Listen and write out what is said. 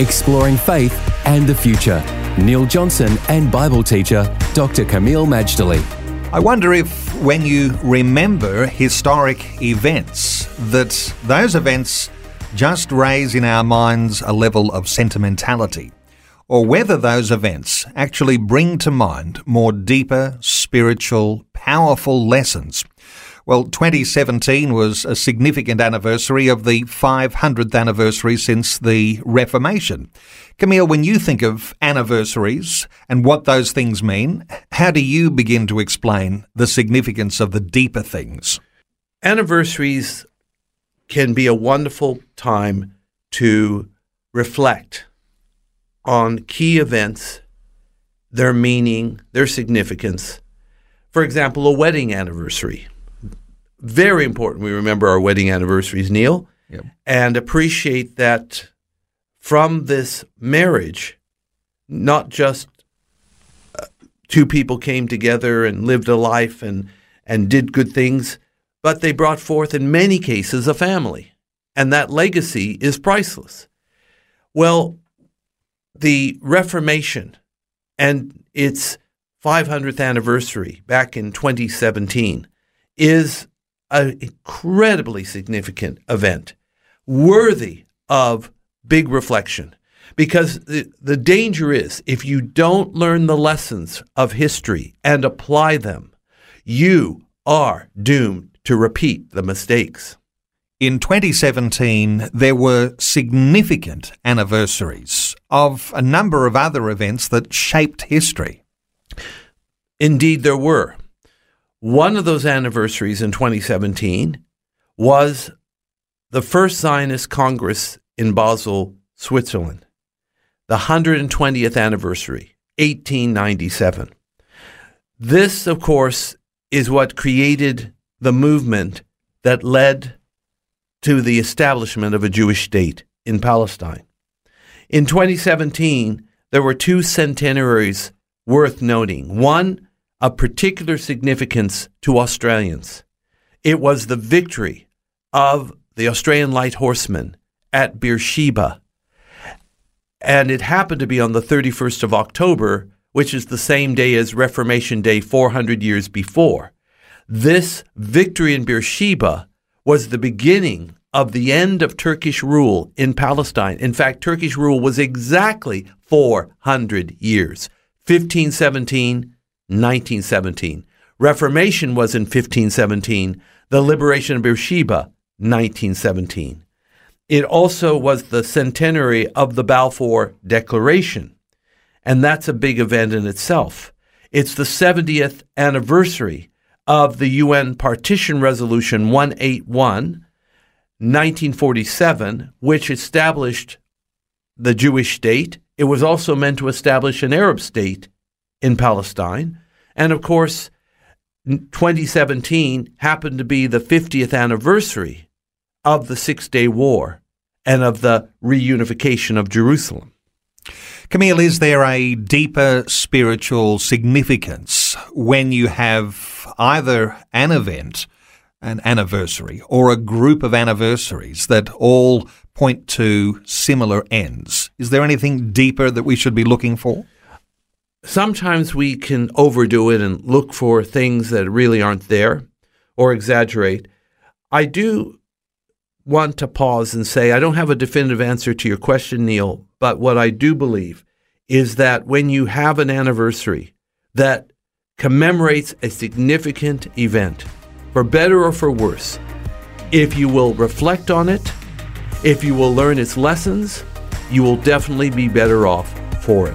Exploring faith and the future. Neil Johnson and Bible teacher Dr. Camille Magdaly. I wonder if when you remember historic events, that those events just raise in our minds a level of sentimentality, or whether those events actually bring to mind more deeper, spiritual, powerful lessons. Well, 2017 was a significant anniversary of the 500th anniversary since the Reformation. Camille, when you think of anniversaries and what those things mean, how do you begin to explain the significance of the deeper things? Anniversaries can be a wonderful time to reflect on key events, their meaning, their significance. For example, a wedding anniversary. Very important we remember our wedding anniversaries, Neil, yep. And appreciate that from this marriage, not just two people came together and lived a life and did good things, but they brought forth, in many cases, a family. And that legacy is priceless. Well, the Reformation and its 500th anniversary back in 2017 is an incredibly significant event, worthy of big reflection. Because the danger is, if you don't learn the lessons of history and apply them, you are doomed to repeat the mistakes. In 2017, there were significant anniversaries of a number of other events that shaped history. Indeed, there were. One of those anniversaries in 2017 was the first Zionist Congress in Basel, Switzerland, the 120th anniversary, 1897. This, of course, is what created the movement that led to the establishment of a Jewish state in Palestine. In 2017, there were two centenaries worth noting. One, of particular significance to Australians. It was the victory of the Australian Light Horsemen at Beersheba. And it happened to be on the 31st of October, which is the same day as Reformation Day 400 years before. This victory in Beersheba was the beginning of the end of Turkish rule in Palestine. In fact, Turkish rule was exactly 400 years, 1517, 1917. Reformation was in 1517. The liberation of Beersheba, 1917. It also was the centenary of the Balfour Declaration, and that's a big event in itself. It's the 70th anniversary of the UN Partition Resolution 181, 1947, which established the Jewish state. It was also meant to establish an Arab state in Palestine. And of course, 2017 happened to be the 50th anniversary of the Six-Day War and of the reunification of Jerusalem. Camille, is there a deeper spiritual significance when you have either an event, an anniversary, or a group of anniversaries that all point to similar ends? Is there anything deeper that we should be looking for? Sometimes we can overdo it and look for things that really aren't there or exaggerate. I do want to pause and say I don't have a definitive answer to your question, Neil, but what I do believe is that when you have an anniversary that commemorates a significant event, for better or for worse, if you will reflect on it, if you will learn its lessons, you will definitely be better off for it.